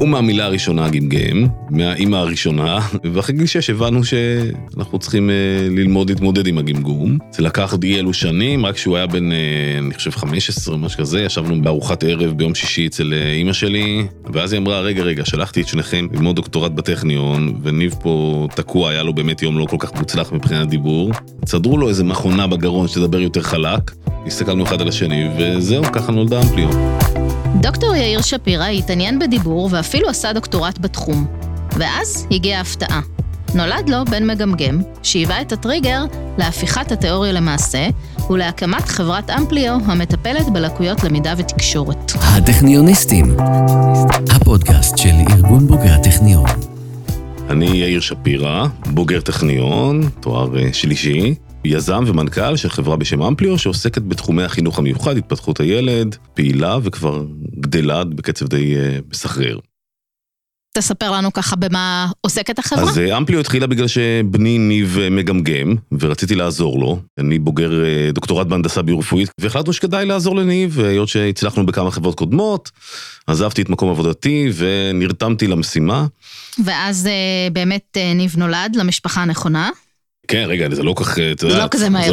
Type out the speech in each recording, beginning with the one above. ומהמילה הראשונה גמגם, מהאימא הראשונה, ואחרי גיל 6 הבנו שאנחנו צריכים ללמוד להתמודד עם הגמגום. זה לקח די אלו שנים, רק שהוא היה בין, אני חושב, 15, משהו כזה, ישבנו בארוחת ערב ביום שישי אצל אימא שלי, ואז היא אמרה, רגע, שלחתי את שניכם ללמוד דוקטורט בטכניון, וניב פה תקוע, היה לו באמת יום לא כל כך מוצלח מבחינת דיבור. צדרו לו איזה מכונה בגרון שתדבר יותר חלק, הסתכלנו אחד על השני, וזהו, ככה נולדה אמפליו. דוקטור יאיר שפירא התעניין בדיבור ואפילו עשה דוקטורט בתחום. ואז הגיעה ההפתעה. נולד לו בן מגמגם, שהיווה את הטריגר להפיכת התיאוריה למעשה, ולהקמת חברת אמפליו המטפלת בלקויות למידה ותקשורת. הטכניוניסטים, הפודקאסט של ארגון בוגרי הטכניון. אני יאיר שפירא, בוגר טכניון, תואר שלישי. יזם ומנכ"ל של חברה בשם אמפליו, שעוסקת בתחומי החינוך המיוחד, התפתחות הילד, פעילה וכבר גדלה בקצב די מסחרר. תספר לנו ככה במה עוסקת החברה? אז אמפליו התחילה בגלל שבני ניב מגמגם, ורציתי לעזור לו. אני בוגר דוקטורט בהנדסה ביורפואית, והחלטנו שכדאי לעזור לניב, היות שהצלחנו בכמה חברות קודמות, עזבתי את מקום עבודתי ונרתמתי למשימה. ואז באמת ניב נולד למשפחה הנכונה. כן, רגע, זה לא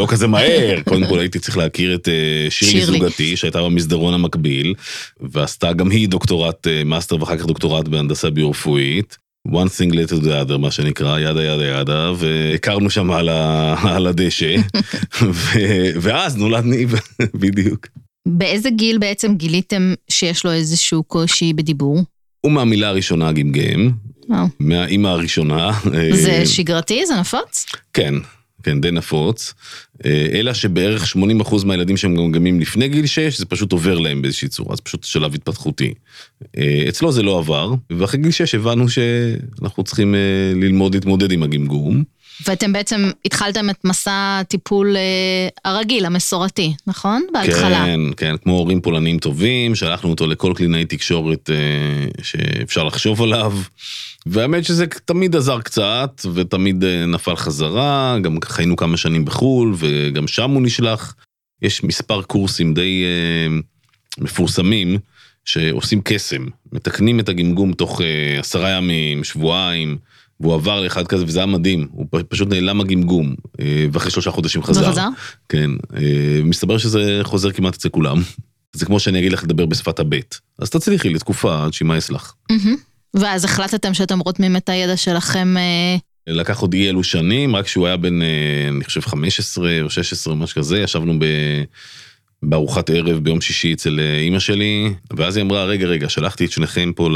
כזה מהר. קודם כל הייתי צריך להכיר את שירלי זוגתי, שהייתה במסדרון המקביל, ועשתה גם היא דוקטורט מאסטר, ואחר כך דוקטורט בהנדסה ביורפואית. One thing later the other, מה שנקרא, ידה, והכרנו שם על הדשא, ואז נולד ניב, בדיוק. באיזה גיל בעצם גיליתם שיש לו איזשהו קושי בדיבור? ומהמילה הראשונה גמגם, מהאימא הראשונה. זה שגרתי? זה נפוץ? כן, די נפוץ. אלא שבערך 80% מהילדים שהם גמגמים לפני גיל 6, זה פשוט עובר להם באיזושהי צורה, זה פשוט שלב התפתחותי. אצלו זה לא עבר, ואחרי גיל 6 הבנו שאנחנו צריכים ללמוד להתמודד עם הגמגום. ואתם בעצם התחלתם את מסע טיפול הרגיל, המסורתי, נכון? בהתחלה. כן, כמו הורים פולניים טובים, שלחנו אותו לכל קלינאי תקשורת שאפשר לחשוב עליו, והאמת שזה תמיד עזר קצת, ותמיד נפל חזרה, גם חיינו כמה שנים בחול, וגם שם הוא נשלח. יש מספר קורסים די מפורסמים, שעושים קסם, מתקנים את הגמגום תוך 10 ימים, שבועיים, והוא עבר לאחד כזה, וזה היה מדהים, הוא פשוט נעלם הגמגום, ואחרי 3 חודשים חזר. כן, מסתבר שזה חוזר כמעט אצל כולם. זה כמו שאני אגיד לך לדבר בשפת הבית, אז תצליחי לתקופה עד שמה יסלח. ואז החלטתם שאתם רותמים את הידע שלכם? לקח עוד אי אלו שנים, רק שהוא היה בין, אני חושב, 15 או 16, משהו כזה, ישבנו בארוחת ערב ביום שישי אצל אימא שלי, ואז היא אמרה, רגע, שלחתי את שניכם פה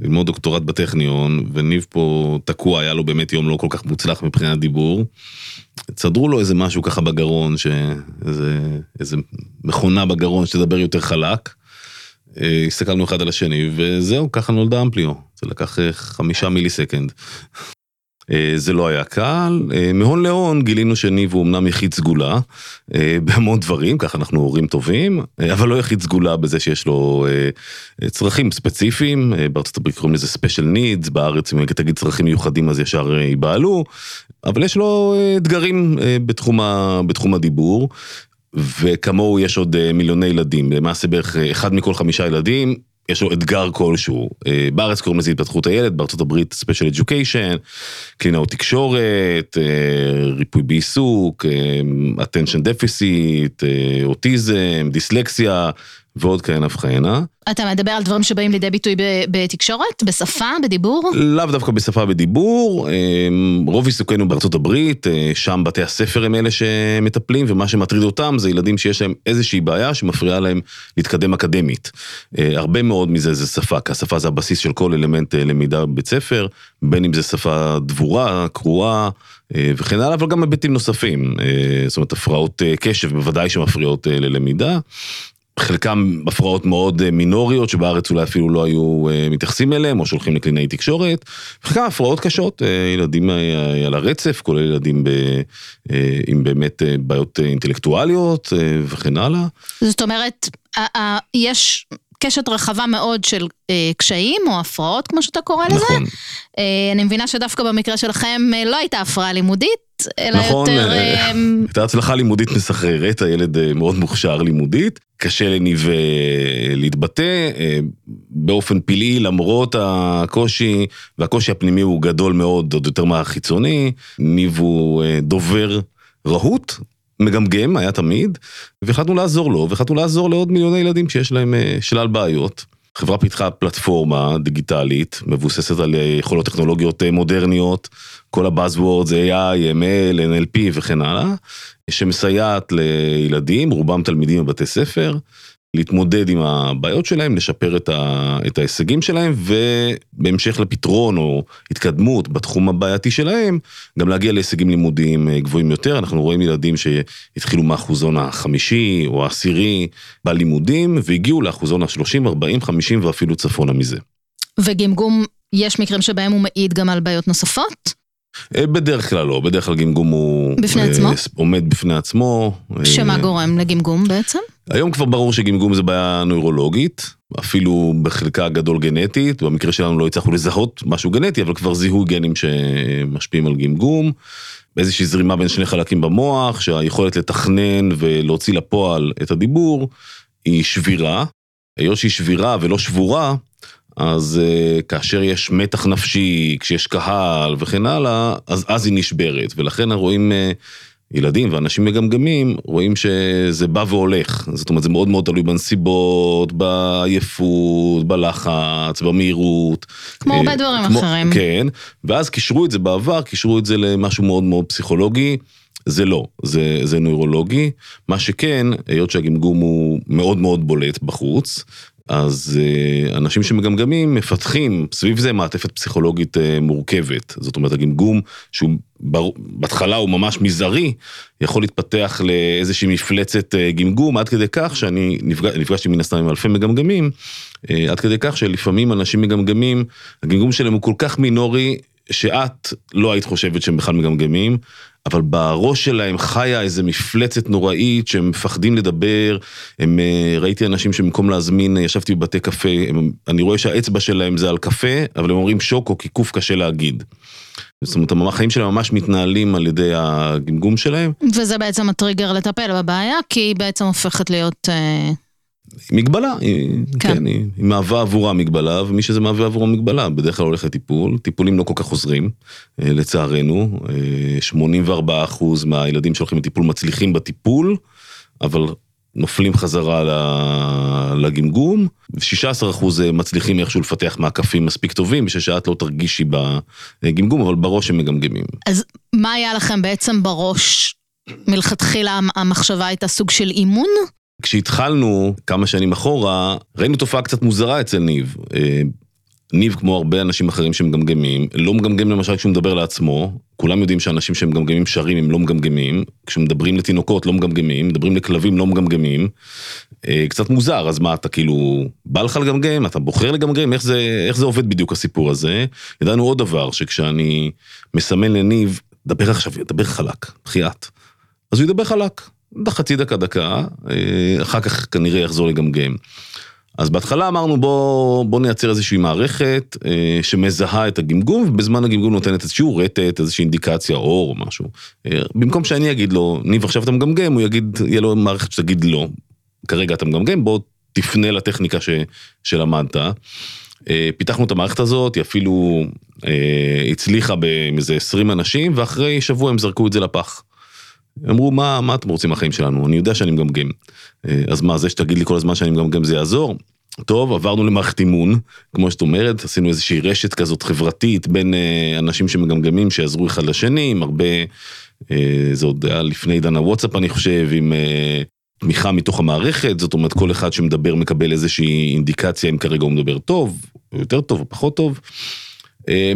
ללמוד דוקטורט בטכניון, וניב פה תקוע, היה לו באמת יום לא כל כך מוצלח מבחינת דיבור, צדרו לו איזה משהו ככה בגרון, איזה מכונה בגרון שתדבר יותר חלק, הסתכלנו אחד על השני, וזהו, ככה נולדה אמפליו, זה לקח 5 מיליסקנד. זה לא היה קל, מהון להון גילינו שניב הוא אמנם יחיד סגולה, בהמון דברים, ככה אנחנו הורים טובים, אבל לא יחיד סגולה בזה שיש לו צרכים ספציפיים, בארצות הברית קוראים לזה ספיישל נידס, בארץ אם תגיד צרכים מיוחדים אז ישר ייבעלו, אבל יש לו אתגרים בתחום הדיבור, וכמוהו יש עוד מיליוני ילדים, למעשה בערך 1 מכל 5 ילדים, יש לו אתגר כלשהו, בארץ קוראים לזה התפתחות הילד, בארצות הברית ספיישל אדיוקיישן, קלינאות תקשורת, ריפוי בעיסוק, אטנשן דפיסיט, אוטיזם, דיסלקסיה, ועוד כהנה וכהנה. אתה מדבר על דברים שבאים לידי ביטוי בתקשורת, בשפה, בדיבור? לאו דווקא בשפה, בדיבור, רוב עיסוקנו בארצות הברית, שם בתי הספר הם אלה שמטפלים, ומה שמטריד אותם זה ילדים שיש להם איזושהי בעיה שמפריעה להם להתקדם אקדמית. הרבה מאוד מזה זה שפה, כי השפה זה הבסיס של כל אלמנט למידה בבית ספר, בין אם זה שפה דבורה, קרואה, וכן הלאה, אבל גם היבטים נוספים, זאת אומרת, הפרעות קשב, בוודאי שמפריעות ללמידה, חלקם הפרעות מאוד מינוריות, שבארץ אולי אפילו לא היו מתייחסים אליהם, או שולחים לקלינאי תקשורת, וחלקם הפרעות קשות, ילדים על הרצף, כולל ילדים עם באמת בעיות אינטלקטואליות, וכן הלאה. זאת אומרת, יש קשת רחבה מאוד של קשיים, או הפרעות, כמו שאתה קורא לזה. אני מבינה שדווקא במקרה שלכם לא הייתה הפרעה לימודית, לימודית, אלא נכון, יותר... נכון, הייתה הצלחה לימודית מסחררת, הילד מאוד מוכשר לימודית, קשה לניב להתבטא, באופן פלאי למרות הקושי, והקושי הפנימי הוא גדול מאוד, עוד יותר מהחיצוני, ניב הוא דובר רהוט, מגמגם, היה תמיד, והחלטנו לעזור לו, והחלטנו לעזור לעוד מיליוני ילדים שיש להם שלל בעיות. החברה פיתחה פלטפורמה דיגיטלית, מבוססת על יכולות טכנולוגיות מודרניות, כל הבאזוורד זה AI, ML, NLP וכן הלאה, שמסייעת לילדים, רובם תלמידים בבתי ספר, להתמודד עם הבעיות שלהם, לשפר את ההישגים שלהם, ובהמשך לפתרון או התקדמות בתחום הבעייתי שלהם, גם להגיע להישגים לימודיים גבוהים יותר. אנחנו רואים ילדים שהתחילו מהאחוזון ה5 או ה10 בלימודים, והגיעו לאחוזון ה30, 40, 50 ואפילו צפונה מזה. וגמגום, יש מקרים שבהם הוא מעיד גם על בעיות נוספות? בדרך כלל לא, בדרך כלל גמגום הוא עומד בפני עצמו. שמה גורם לגמגום בעצם? היום כבר ברור שגמגום זה בעיה נוירולוגית, אפילו בחלקה גדול גנטית, במקרה שלנו לא הצלחנו לזהות משהו גנטי, אבל כבר זיהו גנים שמשפיעים על גמגום, באיזושהי זרימה בין שני חלקים במוח, שהיכולת לתכנן ולהוציא לפועל את הדיבור, היא שבירה, היות שהיא שבירה ולא שבורה, אז כאשר יש מתח נפשי, כשיש קהל וכן הלאה, אז היא נשברת, ולכן רואים ילדים ואנשים מגמגמים, רואים שזה בא והולך, זאת אומרת זה מאוד מאוד תלוי בנסיבות, בעייפות, בלחץ, במהירות. כמו הרבה דברים אחרים. כן, ואז קישרו את זה בעבר, קישרו את זה למשהו מאוד מאוד פסיכולוגי, זה לא, זה נוירולוגי, מה שכן, היות שהגמגום הוא מאוד מאוד בולט בחוץ, אז אנשים שמגמגמים מפתחים סביב זה מעטפת פסיכולוגית מורכבת, זאת אומרת הגמגום שהוא בהתחלה הוא ממש מזערי, יכול להתפתח לאיזושהי מפלצת גמגום עד כדי כך שאני נפגשתי מן הסתם עם אלפי מגמגמים, עד כדי כך שלפעמים אנשים מגמגמים, הגמגום שלהם הוא כל כך מינורי שאת לא היית חושבת שהם בכלל מגמגמים, אבל בראש שלהם חיה איזו מפלצת נוראית, שהם מפחדים לדבר, ראיתי אנשים שבמקום להזמין, ישבתי בבתי קפה, אני רואה שהאצבע שלהם זה על קפה, אבל הם אומרים שוק או קיקוף קשה להגיד. זאת אומרת, החיים שלהם ממש מתנהלים על ידי הגמגום שלהם. וזה בעצם הטריגר לטפל בבעיה, כי היא בעצם הופכת להיות... מגבלה, כן, היא מהווה עבורה מגבלה, ומי שזה מהווה עבורה מגבלה, בדרך כלל הולך לטיפול, טיפולים לא כל כך עוזרים, לצערנו, 84% מהילדים שהולכים לטיפול מצליחים בטיפול, אבל נופלים חזרה לגמגום, 16% מצליחים איכשהו לפתח מעקפים מספיק טובים, ששעת לא תרגישי בגמגום, אבל בראש הם מגמגמים. אז מה היה לכם בעצם בראש, מלכתחילה המחשבה הייתה סוג של אימון? כשהתחלנו כמה שנים אחורה, ראינו תופעה קצת מוזרה אצל ניב. ניב, כמו הרבה אנשים אחרים שמגמגמים, לא מגמגם למשל כשהוא מדבר לעצמו, כולם יודעים שאנשים שמגמגמים שרים הם לא מגמגמים, כשמדברים לתינוקות לא מגמגמים, מדברים לכלבים לא מגמגמים, קצת מוזר, אז מה, אתה כאילו בא לך לגמגם, אתה בוחר לגמגם, איך זה עובד בדיוק הסיפור הזה? ידענו עוד דבר, שכשאני מסמן לניב, דבר עכשיו, דבר חלק, בחיית, אז הוא ידבר חלק. חצי דקה, אחר כך כנראה יחזור לגמגם. אז בהתחלה אמרנו, בוא נייצר איזושהי מערכת שמזהה את הגמגום, ובזמן הגמגום נותנת איזשהו רטט, איזושהי אינדיקציה, אור או משהו. במקום שאני אגיד לו, ניב עכשיו אתה מגמגם, הוא יגיד, יהיה לו מערכת שתגיד לא, כרגע אתה מגמגם, בוא תפנה לטכניקה שלמדת. פיתחנו את המערכת הזאת, היא אפילו הצליחה באיזה 20 אנשים, ואחרי שבוע הם זרקו את זה לפח. אמרו, מה אתם רוצים מהחיים שלנו? אני יודע שאני מגמגם. אז מה, זה שתגיד לי כל הזמן שאני מגמגם זה יעזור? טוב, עברנו למערכת אימון, כמו שאת אומרת, עשינו איזושהי רשת כזאת חברתית בין אנשים שמגמגמים שיעזרו אחד לשני, עם הרבה, זה עוד היה לפני עידן הוואטסאפ אני חושב, עם תמיכה מתוך המערכת, זאת אומרת כל אחד שמדבר מקבל איזושהי אינדיקציה אם כרגע הוא מדבר טוב, או יותר טוב או פחות טוב.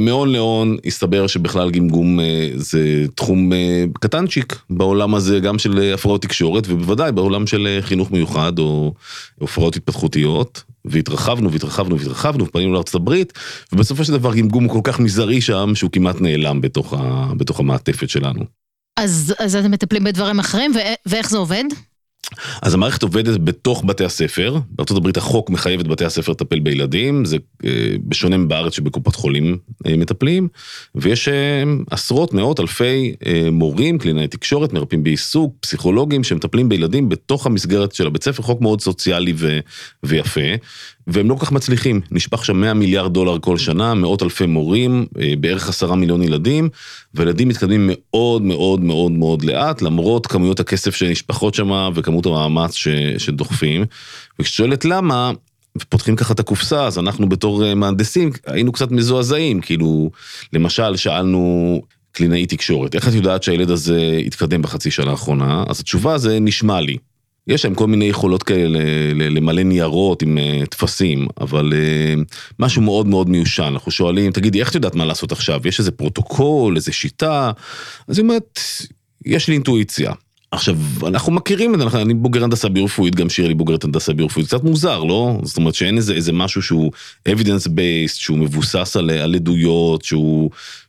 מעון לעון הסתבר שבכלל גמגום זה תחום קטנצ'יק בעולם הזה גם של הפרעות תקשורת ובוודאי בעולם של חינוך מיוחד או הפרעות התפתחותיות והתרחבנו והתרחבנו והתרחבנו פנינו לארצות הברית ובסופו של דבר גמגום הוא כל כך מזערי שם שהוא כמעט נעלם בתוך המעטפת שלנו. אז אתם מטפלים בדברים אחרים ואיך זה עובד? אז המערכת עובדת בתוך בתי הספר, בארצות הברית החוק מחייב את בתי הספר לטפל בילדים, זה בשונה בארץ שבקופת חולים מטפלים, ויש עשרות מאות אלפי מורים, קלינאי תקשורת, מרפאים בעיסוק, פסיכולוגים שמטפלים בילדים בתוך המסגרת של הבית ספר, חוק מאוד סוציאלי ויפה, והם לא כל כך מצליחים, נשפך שם $100 מיליארד כל שנה, מאות אלפי מורים, בערך 10 מיליון ילדים, וילדים מתקדמים מאוד מאוד מאוד מאוד לאט, למרות כמויות הכסף שנשפחות שם, וכמות המאמץ שדוחפים, וכששואלת למה, ופותחים ככה את הקופסה, אז אנחנו בתור מהנדסים, היינו קצת מזועזעים, כאילו, למשל, שאלנו קלינאי תקשורת, איך את יודעת שהילד הזה התקדם בחצי שנה האחרונה? אז התשובה זה נשמע לי, יש להם כל מיני יכולות כאלה למלא ניירות עם תפסים, אבל משהו מאוד מאוד מיושן, אנחנו שואלים, תגידי, איך את יודעת מה לעשות עכשיו? יש איזה פרוטוקול, איזה שיטה? אז באמת, יש לי אינטואיציה. עכשיו, אנחנו מכירים את זה, אני בוגר הנדסה ביורפואית, גם שירלי בוגרת הנדסה ביורפואית, קצת מוזר, לא? זאת אומרת שאין איזה משהו שהוא evidence-based, שהוא מבוסס על עדויות,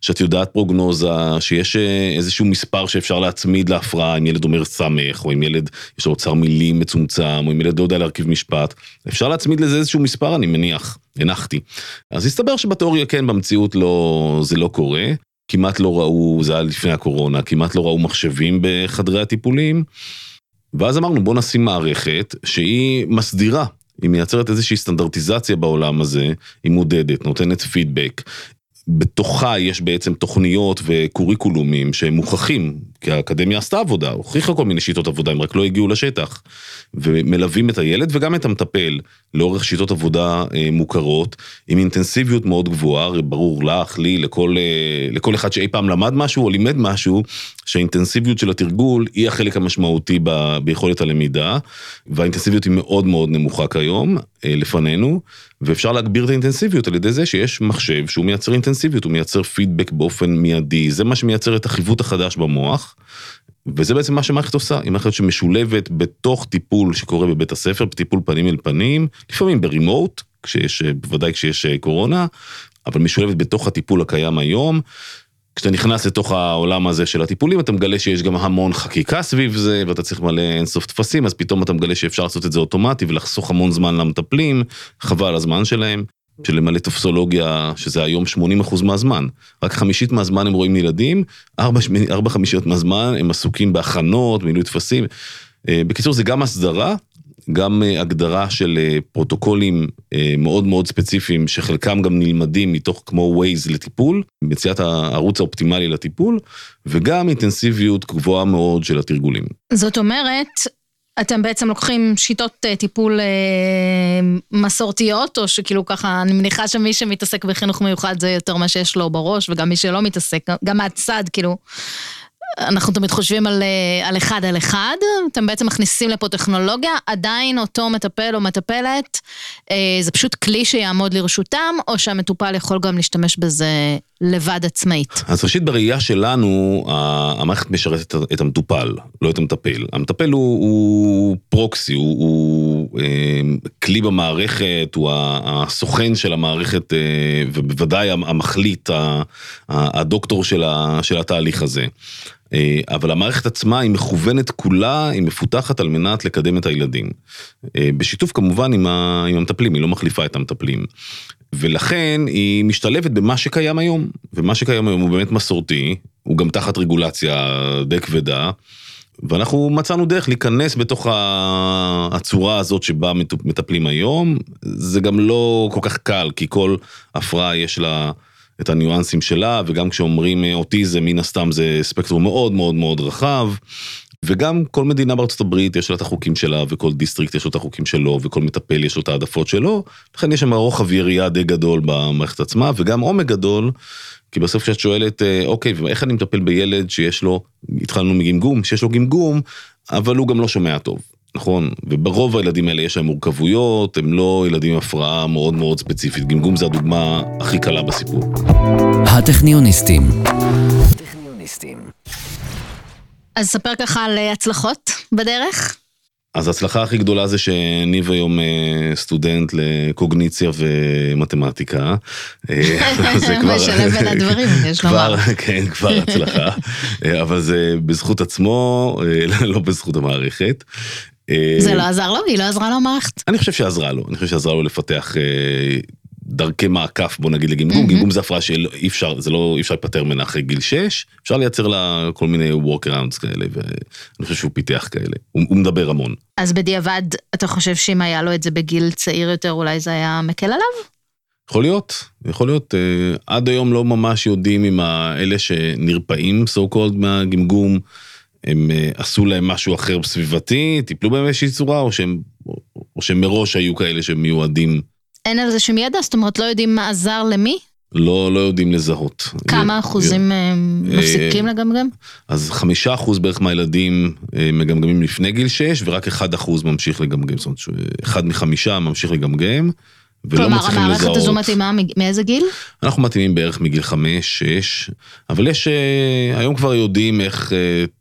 שאת יודעת פרוגנוזה, שיש איזשהו מספר שאפשר להצמיד להפרעה, אם ילד אומר סמך, או אם ילד יש לו אוצר מילים מצומצם, או אם ילד לא יודע להרכיב משפט, אפשר להצמיד לזה איזשהו מספר, אני מניח, הנחתי. אז הסתבר שבתיאוריה כן, במציאות לא, זה לא קורה. כמעט לא ראו, זה היה לפני הקורונה, כמעט לא ראו מחשבים בחדרי הטיפולים, ואז אמרנו בוא נשים מערכת שהיא מסדירה, היא מייצרת איזושהי סטנדרטיזציה בעולם הזה, היא מודדת, נותנת פידבק, בתוכה יש בעצם תוכניות וקוריקולומים שהם מוכחים, כי האקדמיה עשתה עבודה, הוכיחה כל מיני שיטות עבודה, הם רק לא הגיעו לשטח, ומלווים את הילד וגם את המטפל, לאורך שיטות עבודה מוכרות, עם אינטנסיביות מאוד גבוהה, ברור לך, לי, לכל אחד שאי פעם למד משהו או לימד משהו, שהאינטנסיביות של התרגול היא החלק המשמעותי ביכולת הלמידה, והאינטנסיביות היא מאוד מאוד נמוכה כיום, לפנינו, ואפשר להגביר את האינטנסיביות על ידי זה שיש מחשב שהוא מייצר אינטנסיביות, הוא מייצר פידבק באופן מיידי, זה מה שמייצר את החיווט החדש במוח, וזה בעצם מה שמערכת עושה, היא מערכת שמשולבת בתוך טיפול שקורה בבית הספר, בטיפול פנים אל פנים, לפעמים ברימוט, בוודאי כשיש קורונה, אבל משולבת בתוך הטיפול הקיים היום, כשאתה נכנס לתוך העולם הזה של הטיפולים, אתה מגלה שיש גם המון חקיקה סביב זה, ואתה צריך מלא אינסוף תפסים, אז פתאום אתה מגלה שאפשר לעשות את זה אוטומטי, ולחסוך המון זמן למטפלים, חבל הזמן שלהם, שלמלא טופסולוגיה, שזה היום 80% מהזמן, רק 5% מהזמן הם רואים ילדים, 4/5 מהזמן הם עסוקים בהכנות, מילוי תפסים, בקיצור זה גם הסדרה, גם הגדרה של פרוטוקולים מאוד מאוד ספציפיים, שחלקם גם נלמדים מתוך כמו Waze לטיפול, מציאת הערוץ האופטימלי לטיפול, וגם אינטנסיביות גבוהה מאוד של התרגולים. זאת אומרת, אתם בעצם לוקחים שיטות טיפול מסורתיות, או שכאילו ככה, אני מניחה שמי שמתעסק בחינוך מיוחד, זה יותר מה שיש לו בראש, וגם מי שלא מתעסק, גם מהצד כאילו, אנחנו תמיד חושבים על אחד על אחד, אתם בעצם מכניסים לפה טכנולוגיה, עדיין אותו מטפל או מטפלת, זה פשוט כלי שיעמוד לרשותם, או שהמטופל יכול גם להשתמש בזה לבד עצמאית. אז ראשית בראייה שלנו, המערכת משרתת את המטופל, לא את המטפל. המטפל הוא פרוקסי, הוא כלי במערכת, הוא הסוכן של המערכת, ובוודאי המחליט, הדוקטור של התהליך הזה. אבל המערכת עצמה היא מכוונת כולה, היא מפותחת על מנת לקדם את הילדים. בשיתוף כמובן עם המטפלים, היא לא מחליפה את המטפלים. ולכן היא משתלבת במה שקיים היום, ומה שקיים היום הוא באמת מסורתי, הוא גם תחת רגולציה די כבדה, ואנחנו מצאנו דרך להיכנס בתוך הצורה הזאת שבה מטפלים היום, זה גם לא כל כך קל, כי כל הפרעה יש לה את הניואנסים שלה, וגם כשאומרים אוטיזם, מן הסתם זה ספקטרום מאוד מאוד מאוד רחב, וגם כל מדינה בארצות הברית יש לה את החוקים שלה, וכל דיסטריקט יש לו את החוקים שלו, וכל מטפל יש לו את העדפות שלו, לכן יש שם רוחב יריעה די גדול במערכת עצמה, וגם עומק גדול, כי בסוף כשאת שואלת, אוקיי, ואיך אני מטפל בילד שיש לו, התחלנו מגמגום, שיש לו גמגום, אבל הוא גם לא שומע טוב. נכון, וברוב הילדים האלה יש להם מורכבויות, הם לא ילדים עם הפרעה מאוד מאוד ספציפית, גמגום זה הדוגמה הכי קלה בסיפור. הטכניוניסטים. אז ספר ככה על הצלחות בדרך? אז ההצלחה הכי גדולה זה שניב היום סטודנט לקוגניציה ומתמטיקה. משלב בין הדברים, יש לומר. כן, כבר הצלחה. אבל זה בזכות עצמו, לא בזכות המערכת. זה לא עזר לו? היא לא עזרה לו מערכת? אני חושב שעזרה לו, אני חושב שעזרה לו לפתח דרכי מעקף, בוא נגיד לגמגום, גמגום זה הפרעה שאי אפשר, זה לא, אי אפשר לפטר מן אחרי גיל 6, אפשר לייצר לה כל מיני workarounds כאלה, ואני חושב שהוא פיתח כאלה, הוא מדבר המון. אז בדיעבד, אתה חושב שאם היה לו את זה בגיל צעיר יותר, אולי זה היה מקל עליו? יכול להיות, יכול להיות. עד היום לא ממש יודעים אם האלה שנרפאים, so called, מהגמגום, הם עשו להם משהו אחר בסביבתי, טיפלו בהם איזושהי צורה, או שהם מראש היו כאלה שמיועדים. אין על זה שום ידע, זאת אומרת, לא יודעים מה עזר למי? לא, לא יודעים לזהות. כמה אחוזים מפסיקים לגמגם? אז 5% בערך מהילדים מגמגמים לפני גיל 6, ורק 1% ממשיך לגמגם, זאת אומרת, 1 מ-5 ממשיך לגמגם, כלומר, המערכת הזו מתאימה מאיזה גיל? אנחנו מתאימים בערך מגיל 5-6, אבל יש, היום כבר יודעים איך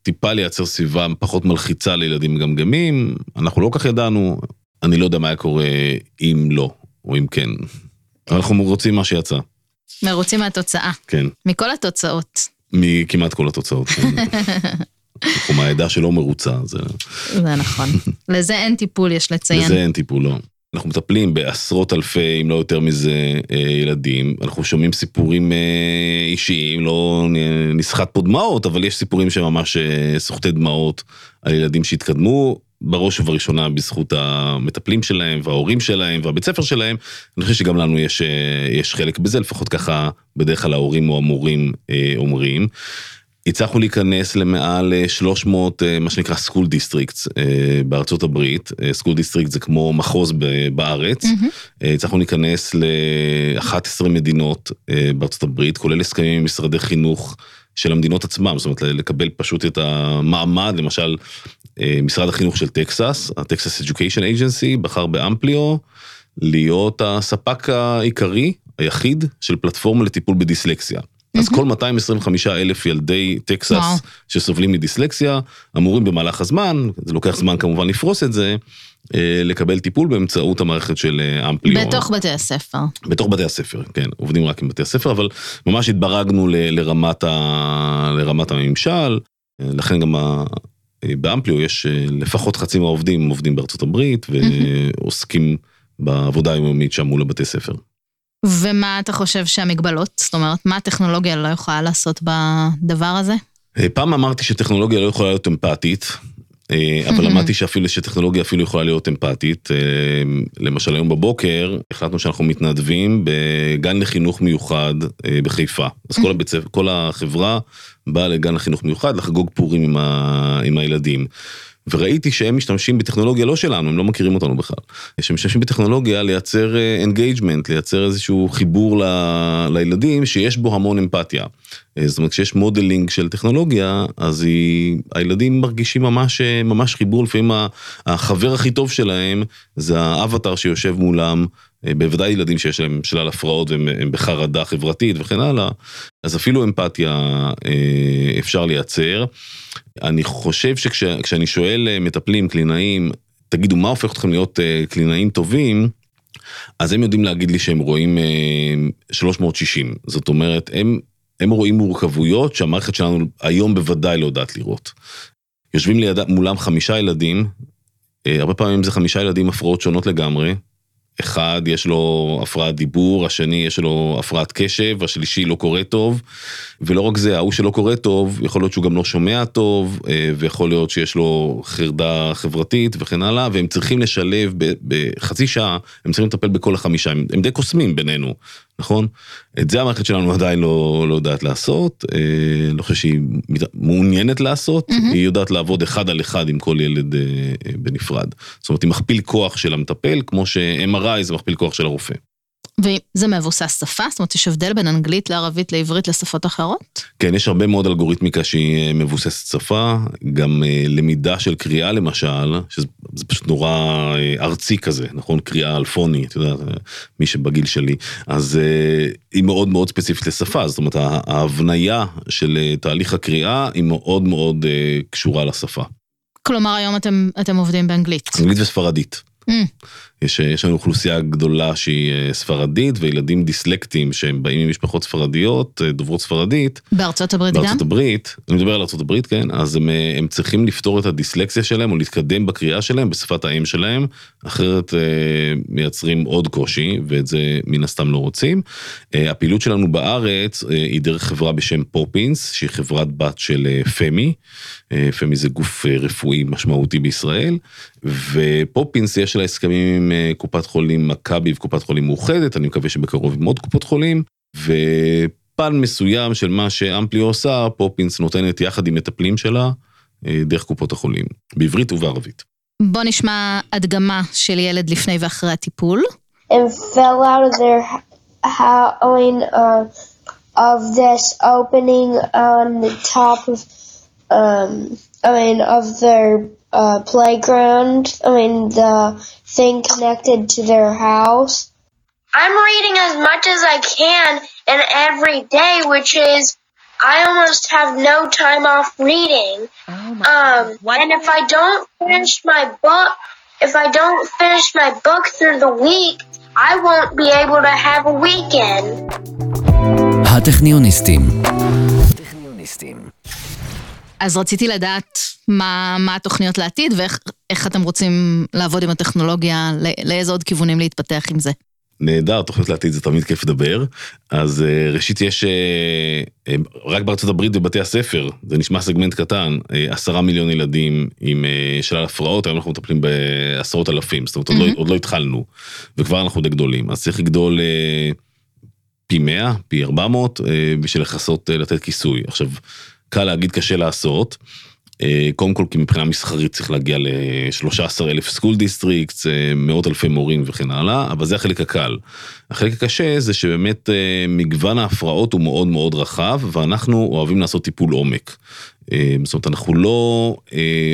טיפה לייצר סביבה פחות מלחיצה לילדים גמגמים, אנחנו לא כך ידענו, אני לא יודע מה היה קורה אם לא, או אם כן. אבל אנחנו מרוצים מה שיצא. מרוצים מהתוצאה. כן. מכל התוצאות. מכמעט כל התוצאות. כמו העדה שלא מרוצה. זה נכון. לזה אין טיפול, יש לציין. לזה אין טיפול, לא. אנחנו מטפלים בעשרות אלפי, אם לא יותר מזה, ילדים. אנחנו שומעים סיפורים אישיים, לא נשחת פה דמעות, אבל יש סיפורים שממש סוחטי דמעות על ילדים שהתקדמו, בראש ובראשונה בזכות המטפלים שלהם, וההורים שלהם, והבית ספר שלהם. אני חושב שגם לנו יש חלק בזה, לפחות ככה בדרך כלל ההורים או המורים אומרים. הצלחנו להיכנס למעל 300, מה שנקרא סקול דיסטריקט בארצות הברית, סקול דיסטריקט זה כמו מחוז בארץ, הצלחנו להיכנס ל-11 מדינות בארצות הברית, כולל הסכמים עם משרדי חינוך של המדינות עצמם, זאת אומרת לקבל פשוט את המעמד, למשל משרד החינוך של טקסס, הטקסס אדוקיישן אייג'נסי, בחר באמפליו, להיות הספק העיקרי, היחיד, של פלטפורמה לטיפול בדיסלקסיה. אז כל 225,000 ילדי טקסס שסובלים מדיסלקסיה, אמורים במהלך הזמן, זה לוקח זמן כמובן לפרוס את זה, לקבל טיפול באמצעות המערכת של אמפליו. בתוך בתי הספר. בתוך בתי הספר, כן. עובדים רק עם בתי הספר, אבל ממש התברגנו לרמת הממשל, לכן גם באמפליו יש לפחות חצי מהעובדים, עובדים בארצות הברית, ועוסקים בעבודה היומית שם מול בתי הספר. ומה אתה חושב שהמגבלות? זאת אומרת, מה הטכנולוגיה לא יכולה לעשות בדבר הזה? פעם אמרתי שטכנולוגיה לא יכולה להיות אמפתית, אבל למדתי שטכנולוגיה אפילו יכולה להיות אמפתית. למשל, היום בבוקר החלטנו שאנחנו מתנדבים בגן לחינוך מיוחד בחיפה. אז כל החברה באה לגן לחינוך מיוחד לחגוג פורים עם הילדים. וראיתי שהם משתמשים בטכנולוגיה לא שלנו, הם לא מכירים אותנו בכלל. שהם משתמשים בטכנולוגיה לייצר engagement, לייצר איזשהו חיבור לילדים שיש בו המון אמפתיה. זאת אומרת, כשיש מודלינג של טכנולוגיה, אז הילדים מרגישים ממש חיבור, לפעמים החבר הכי טוב שלהם, זה האבטר שיושב מולם, בוודאי ילדים שיש להם שלל הפרעות, והם בחרדה חברתית וכן הלאה, אז אפילו אמפתיה אפשר לייצר. אני חושב שכשאני שואל מטפלים, קלינאים, תגידו מה הופך אתכם להיות קלינאים טובים, אז הם יודעים להגיד לי שהם רואים 360, זאת אומרת, הם רואים מורכבויות שהמערכת שלנו היום בוודאי לא יודעת לראות. יושבים מולם 5 ילדים, הרבה פעמים זה 5 ילדים הפרעות שונות לגמרי, אחד יש לו הפרעת דיבור, השני יש לו הפרעת קשב, השלישי לא קורא טוב, ולא רק זה, ההוא שלא קורא טוב, יכול להיות שהוא גם לא שומע טוב, ויכול להיות שיש לו חרדה חברתית וכן הלאה, והם צריכים לשלב בחצי שעה, הם צריכים לטפל בכל ה5, הם די קוסמים בינינו, נכון? את זה המערכת שלנו עדיין לא יודעת לעשות, לא חושב שהיא מעוניינת לעשות, היא יודעת לעבוד אחד על אחד עם כל ילד בנפרד. זאת אומרת, היא מכפיל כוח של המטפל, כמו ש-MRI זה מכפיל כוח של הרופא. וזה מבוסס שפה? זאת אומרת, יש הבדל בין אנגלית לערבית לעברית לשפות אחרות? כן, יש הרבה מאוד אלגוריתמיקה שהיא מבוססת שפה, גם למידה של קריאה למשל, שזה פשוט נורא ארצי כזה, נכון? קריאה אלפוני, אתה יודע, מי שבגיל שלי, אז היא מאוד מאוד ספציפית לשפה, זאת אומרת, ההבניה של תהליך הקריאה היא מאוד מאוד קשורה לשפה. כלומר, היום אתם עובדים באנגלית? אנגלית וספרדית. יש לנו אוכלוסייה גדולה שהיא ספרדית, וילדים דיסלקטים שהם באים עם משפחות ספרדיות, דוברות ספרדית. בארצות הברית גם? בארצות הברית, אני מדבר על ארצות הברית, כן, אז הם צריכים לפתור את הדיסלקסיה שלהם, או להתקדם בקריאה שלהם, בשפת האם שלהם, אחרת מייצרים עוד קושי, ואת זה מן הסתם לא רוצים. הפעילות שלנו בארץ היא דרך חברה בשם פופינס, שהיא חברת בת של פמי, פמי זה גוף רפואי משמעותי בישראל, ופופינס יש לה הסכמים עם קופת חולים מכבי וקופת חולים מאוחדת, אני מקווה שבקרוב עם עוד קופות חולים, ופן מסוים של מה שאמפליו עושה, פופינס נותנת יחד עם מטפלים שלה, דרך קופות החולים, בעברית ובערבית. בוא נשמע הדגמה של ילד לפני ואחרי הטיפול. And fell out of their howling of this opening on the top of of their playground, the thing connected to their house. I'm reading as much as I can in every day, which is I almost have no time off reading. Oh my God. And if I don't finish my book through the week, I won't be able to have a weekend. הטכניוניסטים. אז רציתי לדעת מה התוכניות לעתיד, ואיך אתם רוצים לעבוד עם הטכנולוגיה, לאיזה עוד כיוונים להתפתח עם זה? נהדר, תוכניות לעתיד זה תמיד כיף לדבר, אז ראשית יש, רק בארצות הברית בבתי הספר, זה נשמע סגמנט קטן, 10 מיליון ילדים עם שלל הפרעות, היום אנחנו מטפלים בעשרות אלפים, זאת אומרת, עוד לא התחלנו, וכבר אנחנו די גדולים, אז צריך לגדול פי 100, פי 400, בשביל לחסות לתת כיסוי. עכשיו, קל להגיד, קשה לעשות, קודם כל כי מבחינה מסחרית צריך להגיע ל13,000 סקול דיסטריקט, מאות אלפי מורים וכן הלאה, אבל זה החלק הקל. החלק הקשה זה שבאמת מגוון ההפרעות הוא מאוד מאוד רחב, ואנחנו אוהבים לעשות טיפול עומק. זאת אומרת, אנחנו לא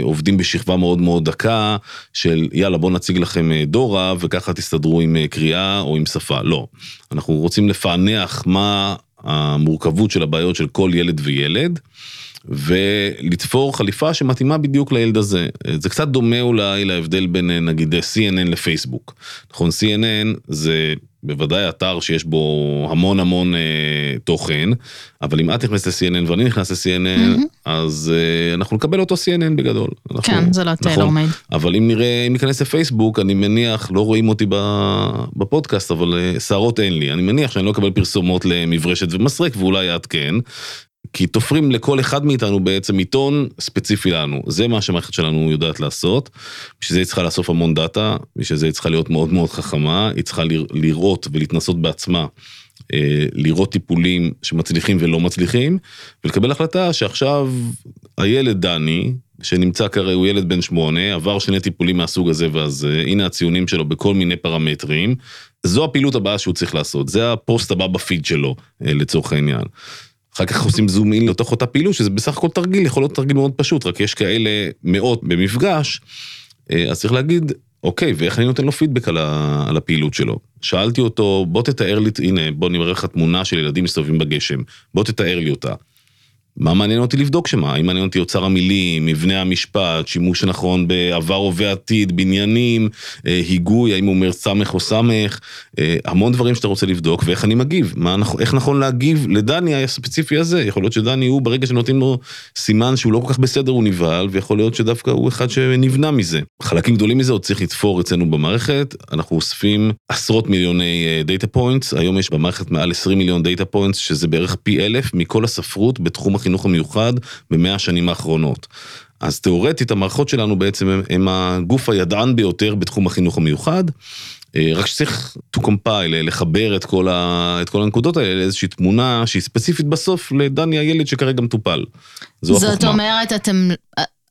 עובדים בשכבה מאוד מאוד דקה, של יאללה בוא נציג לכם דורה, וככה תסתדרו עם קריאה או עם שפה, לא. אנחנו רוצים לפענח מה המורכבות של הבעיות של כל ילד וילד, ולתפור חליפה שמתאימה בדיוק לילד הזה. זה קצת דומה אולי להבדל בין נגיד CNN לפייסבוק. נכון, CNN זה בוודאי אתר שיש בו המון המון תוכן, אבל אם את נכנס ל-CNN ואני נכנס ל-CNN, אז אנחנו נקבל אותו CNN בגדול. כן, זה לא תאילורמייד. אבל אם נראה, אם נכנס לפייסבוק, אני מניח, לא רואים אותי בפודקאסט, אבל שערות אין לי. אני מניח שאני לא אקבל פרסומות למברשת ומסרק, ואולי את כן. כי תופרים לכל אחד מאיתנו בעצם עיתון ספציפי לנו. זה מה שהמערכת שלנו יודעת לעשות. בשביל זה היא צריכה לאסוף המון דאטה, בשביל זה היא צריכה להיות מאוד מאוד חכמה, היא צריכה לראות ולהתנסות בעצמה, לראות טיפולים שמצליחים ולא מצליחים, ולקבל החלטה שעכשיו הילד דני, שנמצא כרי, הוא ילד בן 8, עבר 2 טיפולים מהסוג הזה והזה, הנה הציונים שלו בכל מיני פרמטרים, זו הפעילות הבאה שהוא צריך לעשות, זה הפוסט הבא בפיד שלו, לצורך העניין. אחר כך עושים זום אין לתוך אותה פעילות, שזה בסך הכל תרגיל, יכול להיות תרגיל מאוד פשוט, רק יש כאלה מאות במפגש, אז צריך להגיד, אוקיי, ואיך אני נותן לו פידבק על הפעילות שלו? שאלתי אותו, בוא תתאר לי, הנה, בוא נראה לך תמונה של ילדים מסתובבים בגשם, בוא תתאר לי אותה. מה מעניין אותי לבדוק שמה? אם מעניין אותי אוצר המילים, מבנה המשפט, שימוש נכון בעבר ובעתיד, בניינים, היגוי, האם הוא אומר סמך או סמך, המון דברים שאתה רוצה לבדוק, ואיך אני מגיב, איך נכון להגיב לדני הספציפי הזה, יכול להיות שדני הוא ברגע שנותנים לו סימן שהוא לא כל כך בסדר, הוא נבעל, ויכול להיות שדווקא הוא אחד שנבנה מזה. חלקים גדולים מזה עוד צריך לתפור אצלנו במערכת, אנחנו אוספים עשרות מיליוני דאטה פוינטס, היום יש במערכת מעל 20 מיליון דאטה פוינטס, שזה בערך פי 1000 מכל הספרות בתחום החינוך המיוחד ב100 השנים האחרונות. אז תיאורטית, המערכות שלנו בעצם הם הגוף הידען ביותר בתחום החינוך המיוחד, רק שצריך to compile, לחבר את כל הנקודות האלה, לאיזושהי תמונה שהיא ספציפית בסוף לדני הילד שכרגע מטופל. זאת אומרת,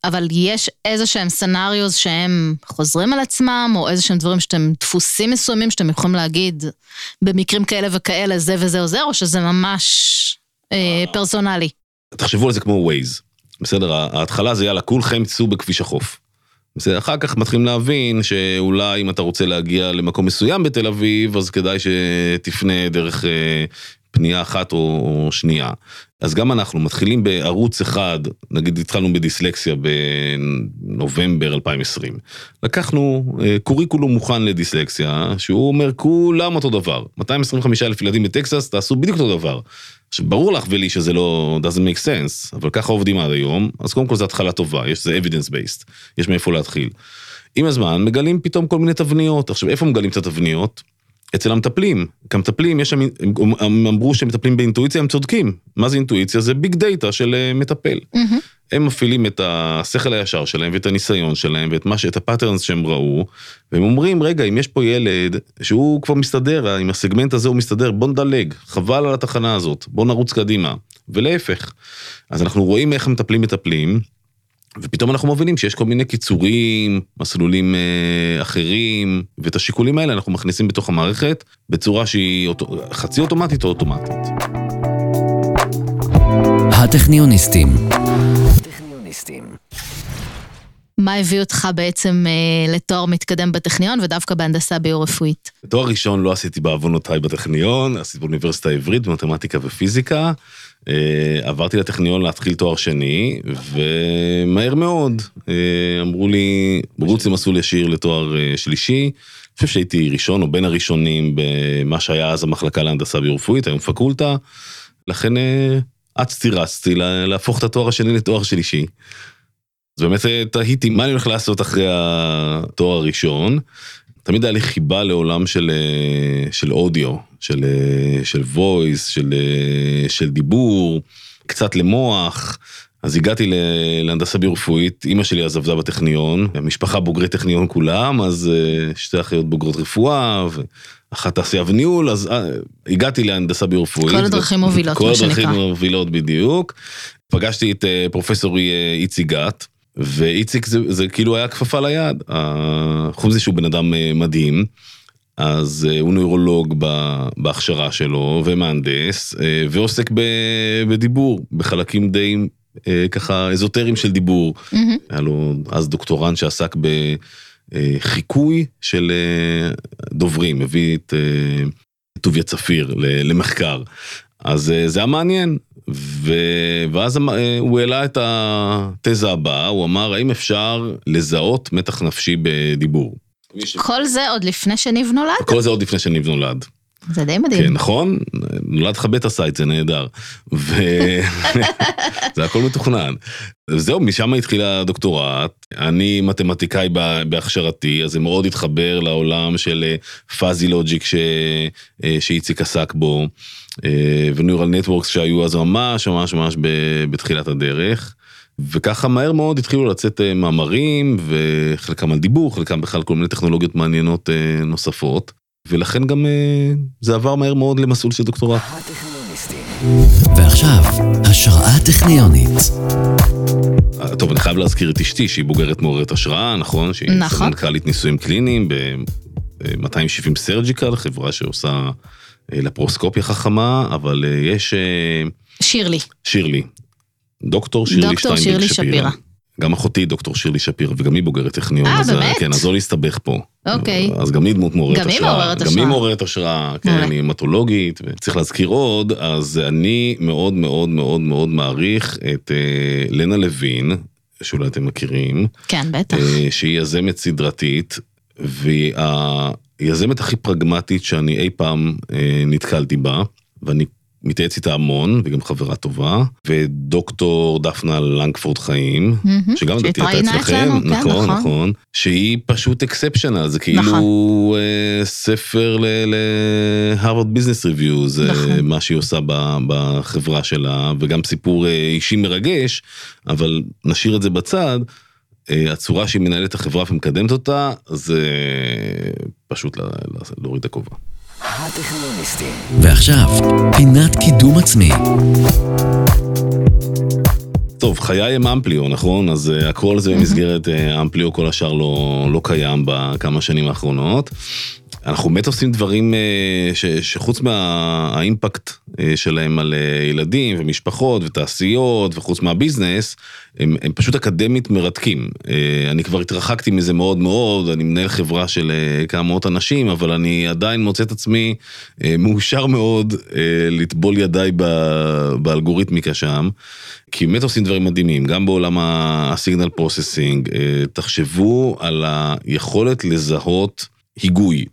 אבל יש איזה שהם סנריוז שהם חוזרים על עצמם, או איזה שהם דברים שאתם דפוסים מסוימים, שאתם יכולים להגיד במקרים כאלה וכאלה, זה וזה עוזר, או שזה ממש פרסונלי? תחשבו על זה כמו ווייז, בסדר? ההתחלה זה יאללה, כולכם תצאו בכביש החוף. בסדר, אחר כך מתחילים להבין שאולי אם אתה רוצה להגיע למקום מסוים בתל אביב, אז כדאי שתפנה דרך פנייה אחת או שנייה. אז גם אנחנו מתחילים בערוץ אחד, נגיד התחלנו בדיסלקסיה בנובמבר 2020. לקחנו קוריקולום מוכן לדיסלקסיה, שהוא אומר כולם אותו דבר. 225,000 ילדים בטקסס, תעשו בדיוק אותו דבר. עכשיו, ברור לך ולי שזה לא, doesn't make sense, אבל ככה עובדים עד היום, אז קודם כל זה התחלה טובה, יש, זה evidence-based, יש מאיפה להתחיל. עם הזמן, מגלים פתאום כל מיני תבניות. עכשיו, איפה מגלים את התבניות? אצל המטפלים, כמטפלים, הם אמרו שהם מטפלים באינטואיציה, הם צודקים. מה זה אינטואיציה? זה ביג דאטה של מטפל. הם מפעילים את השכל הישר שלהם, ואת הניסיון שלהם, ואת הפאטרנס שהם ראו, והם אומרים, רגע, אם יש פה ילד, שהוא כבר מסתדר, אם הסגמנט הזה הוא מסתדר, בוא נדלג, חבל על התחנה הזאת, בוא נרוץ קדימה, ולהפך. אז אנחנו רואים איך המטפלים מטפלים, ופתאום אנחנו מבינים שיש כל מיני קיצורים, מסלולים אחרים, ואת השיקולים האלה אנחנו מכניסים בתוך המערכת, בצורה שהיא חצי אוטומטית או אוטומטית. הטכניוניסטים. מה הביא אותך בעצם לתואר מתקדם בטכניון, ודווקא בהנדסה ביו-רפואית? תואר ראשון לא עשיתי בעוונותיי בטכניון, עשיתי באוניברסיטה העברית, במתמטיקה ופיזיקה, עברתי לטכניון להתחיל תואר שני, ומהר מאוד, אמרו לי, ברוץ למסלול ישיר לתואר שלישי, אני חושב שהייתי ראשון או בין הראשונים, במה שהיה אז המחלקה להנדסה ביו-רפואית, היום פקולטה, לכן רצתי להפוך את התואר השני לתואר שלישי. אז באמת תהיתי מה אני הולך לעשות אחרי התואר הראשון, תמיד היה לי חיבה לעולם של אודיו, של וויס, של דיבור, קצת למוח, אז הגעתי להנדסה ביו-רפואית, אמא שלי אז עבדה בטכניון, המשפחה בוגרי טכניון כולם, אז שתי אחיות בוגרות רפואה, ואחת תעשייה וניהול, אז הגעתי להנדסה ביו-רפואית. כל הדרכים מובילות, כל הדרכים מובילות בדיוק, פגשתי את פרופסור איציק גת, ואיציק זה כאילו היה כפפה ליד, חוץ זה שהוא בן אדם מדהים, אז הוא נוירולוג בהכשרה שלו, ומהנדס, ועוסק בדיבור, בחלקים די ככה אזוטריים של דיבור, היה לו אז דוקטורן שעסק בחיקוי של דוברים, הביא את טוביה צפיר למחקר, אז זה היה מעניין, ואז הוא העלה את התזה הבאה, הוא אמר, האם אפשר לזהות מתח נפשי בדיבור? כל זה עוד לפני שניב נולד? כל זה עוד לפני שניב נולד. זה די מדהים. כן, נכון? נולד חבט הסייט, זה נהדר. זה הכל מתוכנן. זהו, משם התחילה הדוקטורט, אני מתמטיקאי בהכשרתי, אז זה מאוד התחבר לעולם של פאזי לוג'יק שאיציק עסק בו, וניורל נטוורקס שהיו אז ממש ממש ממש בתחילת הדרך, וככה מהר מאוד התחילו לצאת מאמרים, וחלקם על דיבור, חלקם בכלל כל מיני טכנולוגיות מעניינות נוספות, ולכן גם זה עבר מהר מאוד למסלול של דוקטורט. ועכשיו, השראה טכניונית. טוב, אני חייב להזכיר את אשתי, שהיא בוגרת מעוררת השראה, נכון? שהיא סמנכ"לית ניסויים קליניים, ב-270 סרג'יקל, חברה שעושה לפרוסקופיה חכמה, אבל יש... שירלי. דוקטור שירלי שפירא. גם אחותי דוקטור שירלי שפיר, וגם היא בוגרת טכניון. באמת? כן, אז לא להסתבך פה. אוקיי. אז גם היא דמות מעוררת השראה. גם היא מעוררת השראה, כן, היא מתולוגית, וצריך להזכיר עוד, אז אני מאוד מאוד מאוד מאוד מעריך את לנה לוין, שאולי אתם מכירים. כן, בטח. שהיא יזמת סדרתית, והיא היזמת הכי פרגמטית שאני אי פעם נתקלתי בה, ואני מתייעץ איתה המון, וגם חברה טובה, ודוקטור דפנה לנגפורד חיים, שגם דעתי הייתה אצלכם, נכון, שהיא פשוט אקספשנל, זה כאילו ספר להרווארד ביזנס ריוויו, זה מה שהיא עושה בחברה שלה, וגם סיפור אישי מרגש, אבל נשאיר את זה בצד, הצורה שהיא מנהלת החברה ומקדמת אותה, זה פשוט להוריד הכובע. הטכניוניסטים. ועכשיו, פינת קידום עצמי. טוב, חיי הם אמפליו, נכון? אז הכל זה במסגרת אמפליו, כל השאר לא קיים בכמה שנים האחרונות. אנחנו באמת עושים דברים שחוץ מהאימפקט שלהם על ילדים ומשפחות ותעשיות וחוץ מהביזנס, הם פשוט אקדמית מרתקים. אני כבר התרחקתי מזה מאוד מאוד, אני מנהל חברה של כמה מאות אנשים, אבל אני עדיין מוצא את עצמי מאושר מאוד לטבול ידיי באלגוריתמיקה שם, כי באמת עושים דברים מדהימים, גם בעולם הסיגנל פרוססינג. תחשבו על היכולת לזהות היגוי.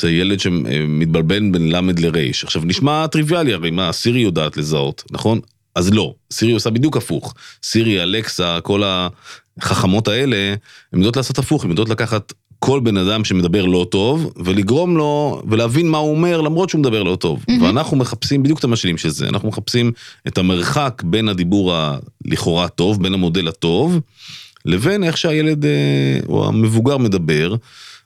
זה ילד שמתבלבן בין למד לרייש. עכשיו נשמע טריוויאלי, הרי מה, סירי יודעת לזהות, נכון? אז לא, סירי עושה בדיוק הפוך. סירי, אלקסה, כל החכמות האלה, הן יודעות לעשות הפוך, הן יודעות לקחת כל בן אדם שמדבר לא טוב, ולגרום לו, ולהבין מה הוא אומר, למרות שהוא מדבר לא טוב. ואנחנו מחפשים בדיוק את המשלים של זה, אנחנו מחפשים את המרחק בין הדיבור הלכאורה טוב, בין המודל הטוב, לבין איך שהילד או המבוגר מדבר.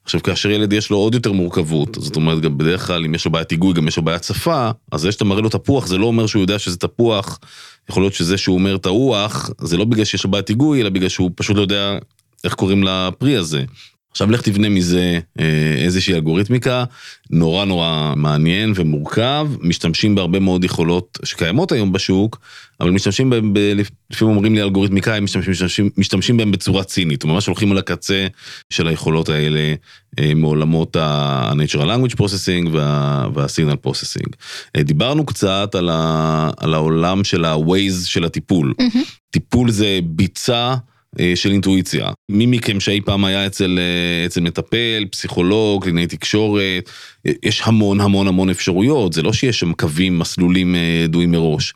עכשיו, כאשר ילד יש לו עוד יותר מורכבות, זאת אומרת, גם בדרך כלל, אם יש לו בעיית היגוי, גם יש לו בעיית שפה, אז זה שאתה מראה לו תפוח, זה לא אומר שהוא יודע שזה תפוח, יכול להיות שזה שהוא אומר תאוח, זה לא בגלל שיש לו בעיית היגוי, אלא בגלל שהוא פשוט לא יודע איך קוראים לפרי הזה. עכשיו, לך תבנה מזה איזושהי אלגוריתמיקה, נורא נורא מעניין ומורכב, משתמשים בהרבה מאוד יכולות שקיימות היום בשוק, אבל משתמשים בהם, לפעמים אומרים לי אלגוריתמיקאים, משתמשים בהם בצורה צינית, ממש הולכים על הקצה של היכולות האלה, מעולמות ה-Natural Language Processing וה-Signal Processing. דיברנו קצת על העולם של ה-Waze של הטיפול. טיפול זה ביצה, של אינטואיציה. מי מכם שאי פעם היה אצל מטפל, פסיכולוג, קלינאי תקשורת, יש המון המון המון אפשרויות, זה לא שיש שם קווים, מסלולים ידועים מראש.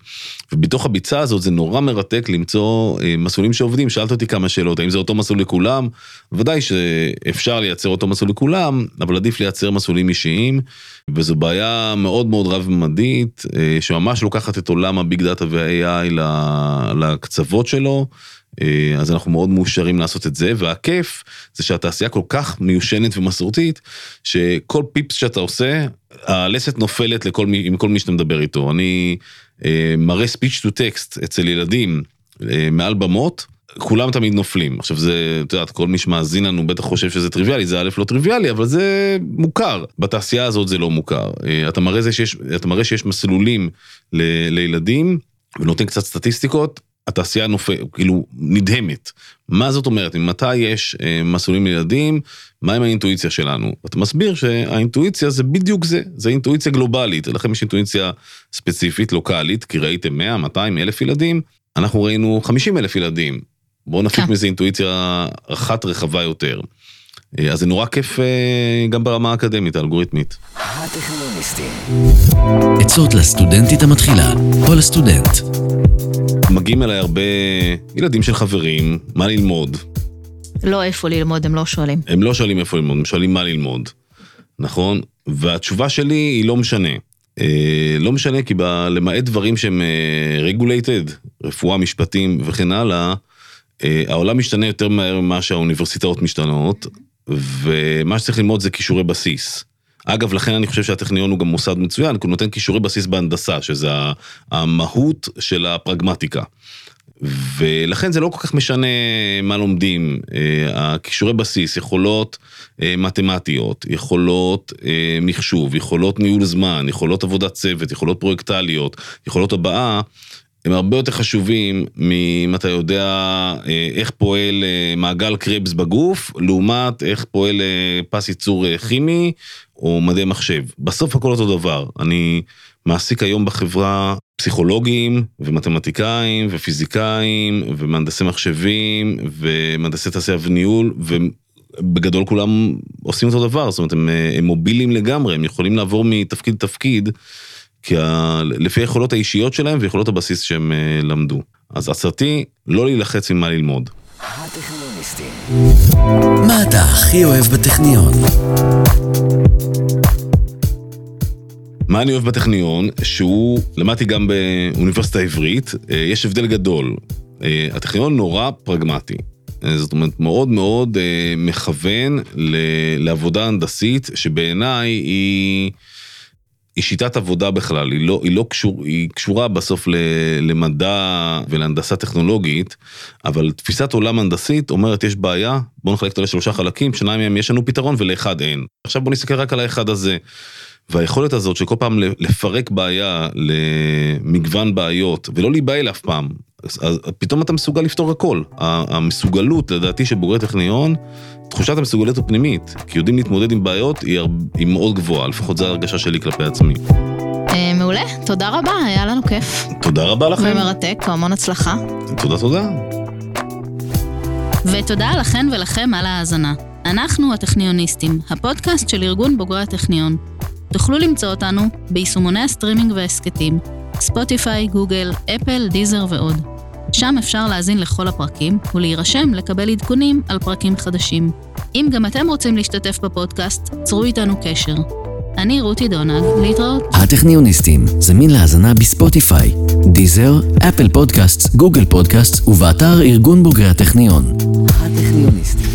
ובתוך הביצה הזאת זה נורא מרתק למצוא מסלולים שעובדים. שאלת אותי כמה שאלות, האם זה אותו מסלול לכולם? ודאי שאפשר לייצר אותו מסלול לכולם, אבל עדיף לייצר מסלולים אישיים, וזו בעיה מאוד מאוד רב-ממדית, שממש לוקחת את עולם הביג דאטה וה-AI לקצוות שלו, אז אנחנו מאוד מאושרים לעשות את זה, והכיף זה שהתעשייה כל כך מיושנת ומסורתית, שכל פיפס שאתה עושה, הלסת נופלת עם כל מי שאתה מדבר איתו. אני מראה speech to text אצל ילדים מעל במות, כולם תמיד נופלים. עכשיו זה, אתה יודעת, כל מי שמאזין לנו בטח חושב שזה טריוויאלי, זה א' לא טריוויאלי, אבל זה מוכר. בתעשייה הזאת זה לא מוכר. אתה מראה שיש מסלולים לילדים, ונותן קצת סטטיסטיקות, התעשייה כאילו נדהמת. מה זאת אומרת? ממתי יש מסלולים לילדים? מה עם האינטואיציה שלנו? אתה מסביר שהאינטואיציה זה בדיוק זה. זה אינטואיציה גלובלית. לכם יש אינטואיציה ספציפית, לוקלית, כי ראיתם 100, 200, 1,000 ילדים. אנחנו ראינו 50,000 ילדים. בואו נפיק מזה אינטואיציה אחת רחבה יותר. אז זה נורא כיף גם ברמה האקדמית, האלגוריתמית. הטכנוניסטים. עצות לסטודנטית המתחילה, או לסטודנט. מגיעים אליי הרבה ילדים של חברים, מה ללמוד? לא איפה ללמוד, הם לא שואלים. הם לא שואלים איפה ללמוד, הם שואלים מה ללמוד, נכון? והתשובה שלי היא לא משנה. לא משנה, כי למעט דברים שהם regulated, רפואה, משפטים וכן הלאה, העולם משתנה יותר מהר ממה שהאוניברסיטאות משתנות, ומה שצריך ללמוד זה כישורי בסיס. אגב, לכן אני חושב שהטכניון הוא גם מוסד מצוין, כי הוא נותן כישורי בסיס בהנדסה, שזה המהות של הפרגמטיקה. ולכן זה לא כל כך משנה מה לומדים. הכישורי בסיס, יכולות מתמטיות, יכולות מחשוב, יכולות ניהול זמן, יכולות עבודת צוות, יכולות פרויקטליות, יכולות הבאה, הם הרבה יותר חשובים ממה אתה יודע איך פועל מעגל קרבס בגוף, לעומת איך פועל פס ייצור כימי, או מדעי מחשב. בסוף הכל אותו דבר. אני מעסיק היום בחברה פסיכולוגים ומתמטיקאים ופיזיקאים ומהנדסי מחשבים ומהנדסי תעשייה וניהול, ובגדול כולם עושים אותו דבר. זאת אומרת, הם מובילים לגמרי, הם יכולים לעבור מתפקיד לתפקיד, כי לפי היכולות האישיות שלהם ויכולות הבסיס שהם למדו. אז עצתי, לא להילחץ עם מה ללמוד. הטכנוניסטים. מה אתה הכי אוהב בטכניון? מה אני אוהב בטכניון? שהוא, למדתי גם באוניברסיטה העברית, יש הבדל גדול. הטכניון נורא פרגמטי. זאת אומרת, מאוד מאוד מכוון לעבודה הנדסית, שבעיניי היא היא שיטת עבודה בכלל, היא קשורה בסוף למדע ולהנדסה טכנולוגית, אבל תפיסת עולם הנדסית אומרת יש בעיה, בוא נחלק אותה לשלושה חלקים, שניים מהם יש לנו פתרון ולאחד אין. עכשיו בוא נסתכל רק על האחד הזה, והיכולת הזאת שכל פעם לפרק בעיה למגוון בעיות, ולא להיבהל אף פעם, אז פתאום אתה מסוגל לפתור הכל. המסוגלות, לדעתי, שבוגרי טכניון, תחושת המסוגלות הפנימית, כי יודעים להתמודד עם בעיות, היא מאוד גבוהה, לפחות זו הרגשה שלי כלפי עצמי. מעולה, תודה רבה, היה לנו כיף. תודה רבה לכם. ומרתק, המון הצלחה. תודה, תודה. ותודה לכן ולכם על ההאזנה. אנחנו הטכניוניסטים, הפודקאסט של ארגון בוגרי הטכניון. תוכלו למצוא אותנו ביישומוני הסטרימינג והעסקתים, ספוטיפיי, גוגל, אפל, דיזר ועוד. שם אפשר להאזין לכל הפרקים ולהירשם לקבל עדכונים על פרקים חדשים. אם גם אתם רוצים להשתתף בפודקאסט, צרו איתנו קשר. אני רותי דונג, להתראות. הטכניוניסטים זמין להאזנה בספוטיפיי, דיזר, אפל פודקאסט, גוגל פודקאסט ובאתר ארגון בוגרי הטכניון. הטכניוניסטים.